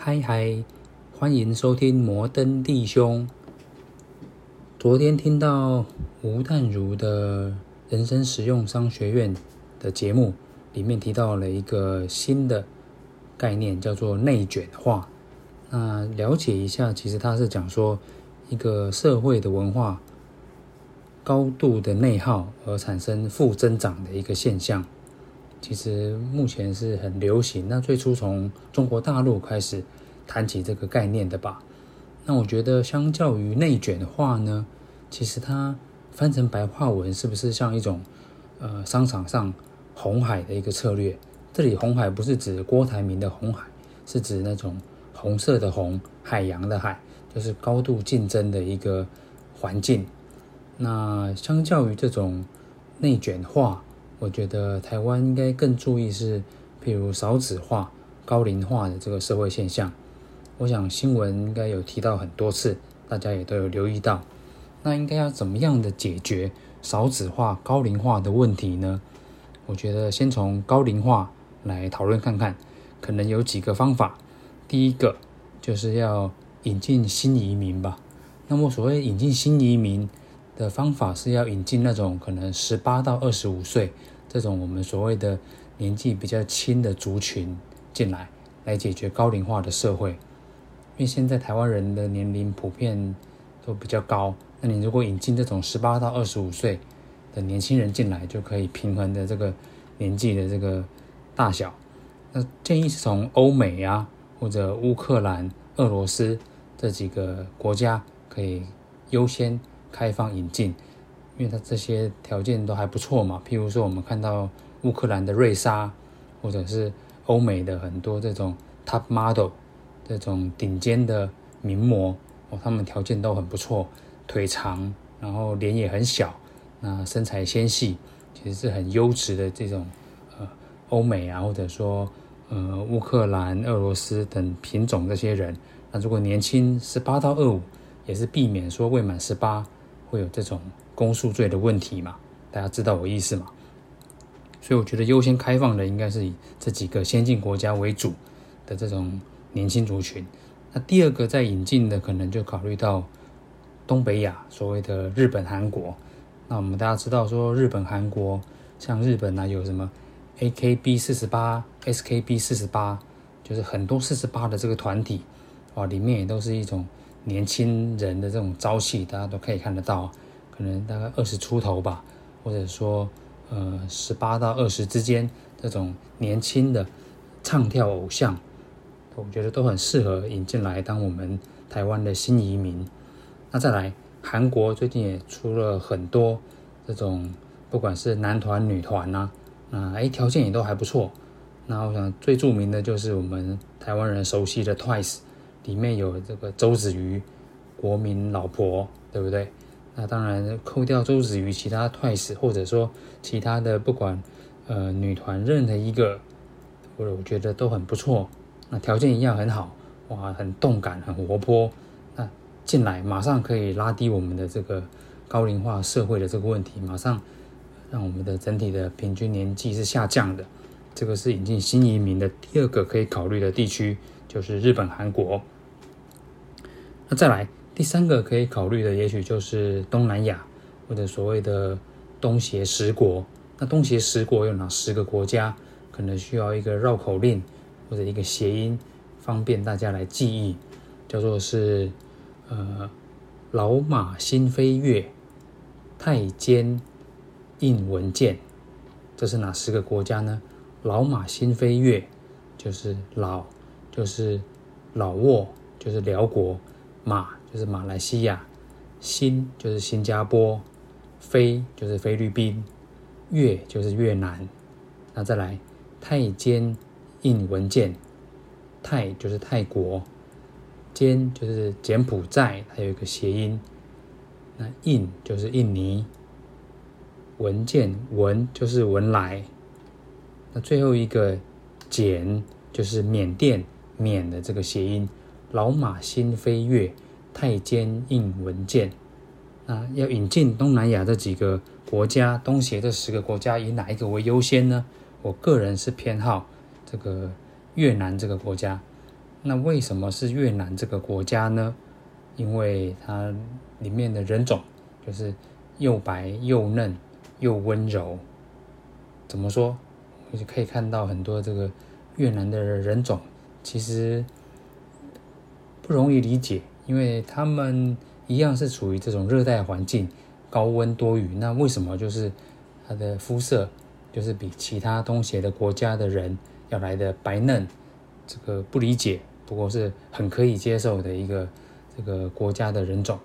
嗨，欢迎收听摩登弟兄。昨天听到吴淡如的人生实用商学院的节目，里面提到了一个新的概念，叫做内卷化。那了解一下，其实它是讲说一个社会的文化高度的内耗而产生负增长的一个现象，其实目前是很流行。那最初从中国大陆开始谈起这个概念的吧。那我觉得相较于内卷化呢，其实它翻成白话文是不是像一种商场上红海的一个策略？这里红海不是指郭台铭的红海，是指那种红色的红，海洋的海，就是高度竞争的一个环境。那相较于这种内卷化，我觉得台湾应该更注意是譬如少子化、高龄化的这个社会现象。我想新闻应该有提到很多次，大家也都有留意到。那应该要怎么样的解决少子化、高龄化的问题呢？我觉得先从高龄化来讨论看看，可能有几个方法。第一个就是要引进新移民吧。那么所谓引进新移民的方法是要引进那种可能18到25岁这种我们所谓的年纪比较轻的族群进来，来解决高龄化的社会。因为现在台湾人的年龄普遍都比较高，那你如果引进这种18到25岁的年轻人进来，就可以平衡的这个年纪的这个大小。那建议是从欧美啊，或者乌克兰、俄罗斯这几个国家可以优先开放引进，因为它这些条件都还不错嘛。譬如说我们看到乌克兰的瑞莎，或者是欧美的很多这种 top model 这种顶尖的名模，他们条件都很不错，腿长，然后脸也很小，那身材纤细，其实是很优质的这种欧美啊，或者说乌克兰、俄罗斯等品种这些人。那如果年轻18到25，也是避免说未满18会有这种公诉罪的问题嘛，大家知道我意思嘛。所以我觉得优先开放的应该是以这几个先进国家为主的这种年轻族群。那第二个再引进的可能就考虑到东北亚，所谓的日本、韩国。那我们大家知道说日本、韩国，像日本有什么 AKB48 SKB48， 就是很多48的这个团体，里面也都是一种年轻人的这种朝气，大家都可以看得到，可能大概20出头吧，或者说18到20之间，这种年轻的唱跳偶像，我觉得都很适合引进来当我们台湾的新移民。那再来韩国，最近也出了很多这种不管是男团、女团啊，条件也都还不错。那我想最著名的就是我们台湾人熟悉的 TWICE，里面有这个周子瑜，国民老婆，对不对？那当然扣掉周子瑜，其他 TWICE 或者说其他的不管女团任何一个，我觉得都很不错。那条件一样很好，哇，很动感，很活泼。那进来马上可以拉低我们的这个高龄化社会的这个问题，马上让我们的整体的平均年纪是下降的。这个是引进新移民的第二个可以考虑的地区，就是日本、韩国。那再来第三个可以考虑的，也许就是东南亚，或者所谓的东协10国。那东协10国有哪10个国家？可能需要一个绕口令或者一个谐音，方便大家来记忆，叫做是老马新飞跃、泰坚、印文件。这是哪10个国家呢？老马新飞跃就是老挝，就是辽国，马就是马来西亚，新就是新加坡，菲就是菲律宾，越就是越南。那再来泰坚印文件，泰就是泰国，坚就是柬埔寨，它有一个谐音。那印就是印尼，文件文就是文莱。那最后一个柬就是缅甸，缅的这个谐音。老马新飞跃、泰坚印文件。那要引进东南亚这几个国家，东协这10个国家，以哪一个为优先呢？我个人是偏好这个越南这个国家，那为什么是越南这个国家呢？因为它里面的人种就是又白又嫩又温柔。怎么说？你可以看到很多这个越南的人种其实不容易理解，因为他们一样是处于这种热带环境，高温多雨，那为什么就是他的肤色就是比其他东协的国家的人要来的白嫩？这个不理解，不过是很可以接受的一个这个国家的人种。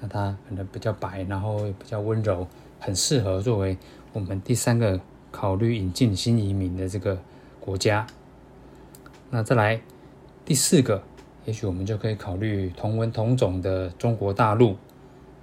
那他可能比较白，然后比较温柔，很适合作为我们第三个考虑引进新移民的这个国家。那再来第四个，也许我们就可以考虑同文同种的中国大陆。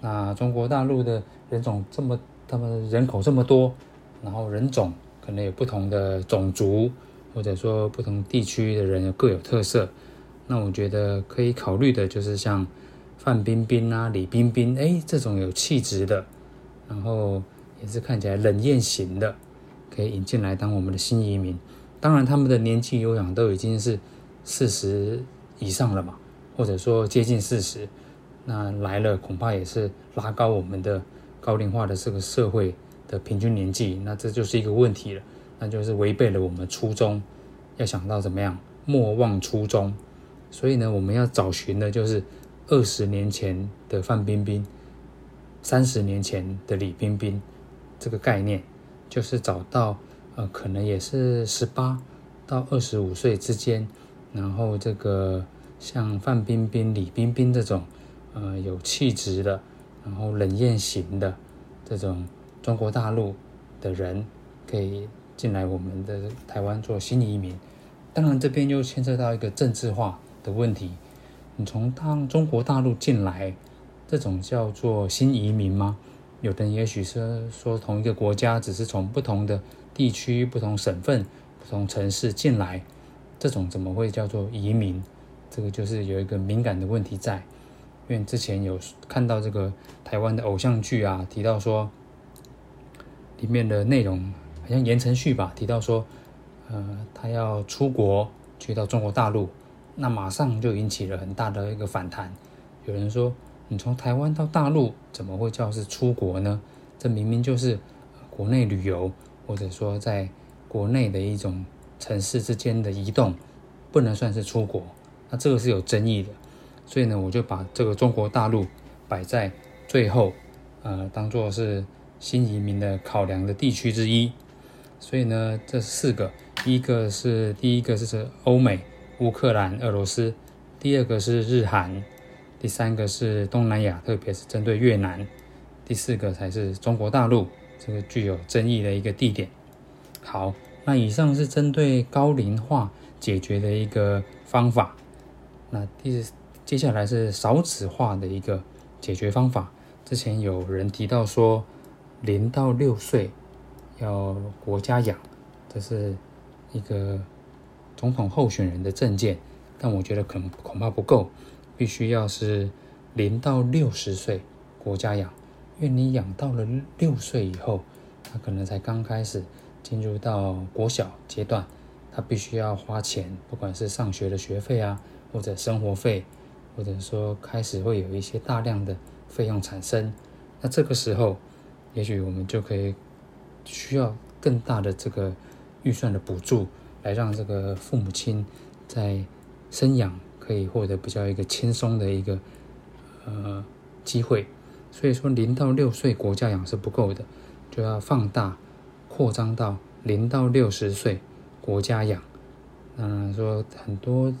那中国大陆的人种这么，他们人口这么多，然后人种可能有不同的种族，或者说不同地区的人各有特色。那我觉得可以考虑的就是像范冰冰啊、李冰冰，这种有气质的，然后也是看起来冷艳型的，可以引进来当我们的新移民。当然他们的年纪我想都已经是40以上了嘛，或者说接近40，那来了恐怕也是拉高我们的高龄化的这个社会的平均年纪，那这就是一个问题了，那就是违背了我们初衷，要想到怎么样莫忘初衷。所以呢，我们要找寻的就是20年前的范冰冰，30年前的李冰冰，这个概念就是找到可能也是18到25岁之间，然后这个像范冰冰、李冰冰这种有气质的，然后冷艳型的这种中国大陆的人，可以进来我们的台湾做新移民。当然这边又牵涉到一个政治化的问题，你从中国大陆进来，这种叫做新移民吗？有的人也许是说同一个国家，只是从不同的地区、不同省份、不同城市进来，这种怎么会叫做移民？这个就是有一个敏感的问题在。因为之前有看到这个台湾的偶像剧啊，提到说里面的内容好像言承旭吧，提到说他要出国去到中国大陆，那马上就引起了很大的一个反弹。有人说你从台湾到大陆怎么会叫是出国呢？这明明就是国内旅游，或者说在国内的一种城市之间的移动，不能算是出国，那这个是有争议的。所以呢，我就把这个中国大陆摆在最后，当作是新移民的考量的地区之一。所以呢，这四个，第一个是欧美、乌克兰、俄罗斯；第二个是日韩；第三个是东南亚，特别是针对越南；第四个才是中国大陆，这个具有争议的一个地点。好，那以上是针对高龄化解决的一个方法。那接下来是少子化的一个解决方法。之前有人提到说0到6岁要国家养，这是一个总统候选人的政见，但我觉得恐怕不够，必须要是0到60岁国家养。因为你养到了6岁以后，他可能才刚开始进入到国小阶段，他必须要花钱，不管是上学的学费啊，或者生活费，或者说开始会有一些大量的费用产生。那这个时候也许我们就可以需要更大的这个预算的补助，来让这个父母亲在生养可以获得比较一个轻松的一个机会。所以说0到6岁国家养是不够的，就要放大扩张到0到60岁国家养。那说很多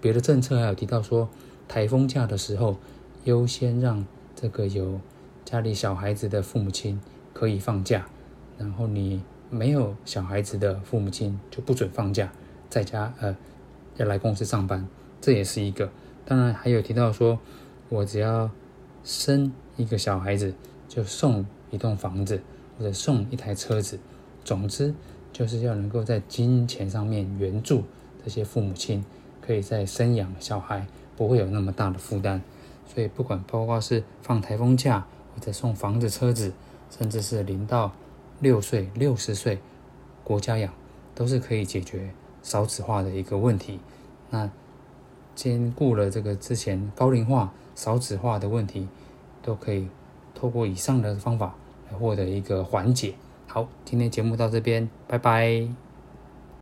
别的政策还有提到说，台风假的时候优先让这个有家里小孩子的父母亲可以放假，然后你没有小孩子的父母亲就不准放假，在家要来公司上班，这也是一个。当然还有提到说，我只要生一个小孩子就送一栋房子或者送一台车子，总之就是要能够在金钱上面援助这些父母亲，可以在生养小孩不会有那么大的负担。所以不管包括是放台风假，或者送房子、车子，甚至是0到6岁、60岁国家养，都是可以解决少子化的一个问题。那兼顾了这个之前高龄化、少子化的问题，都可以透过以上的方法来获得一个缓解。好，今天节目到这边，拜拜。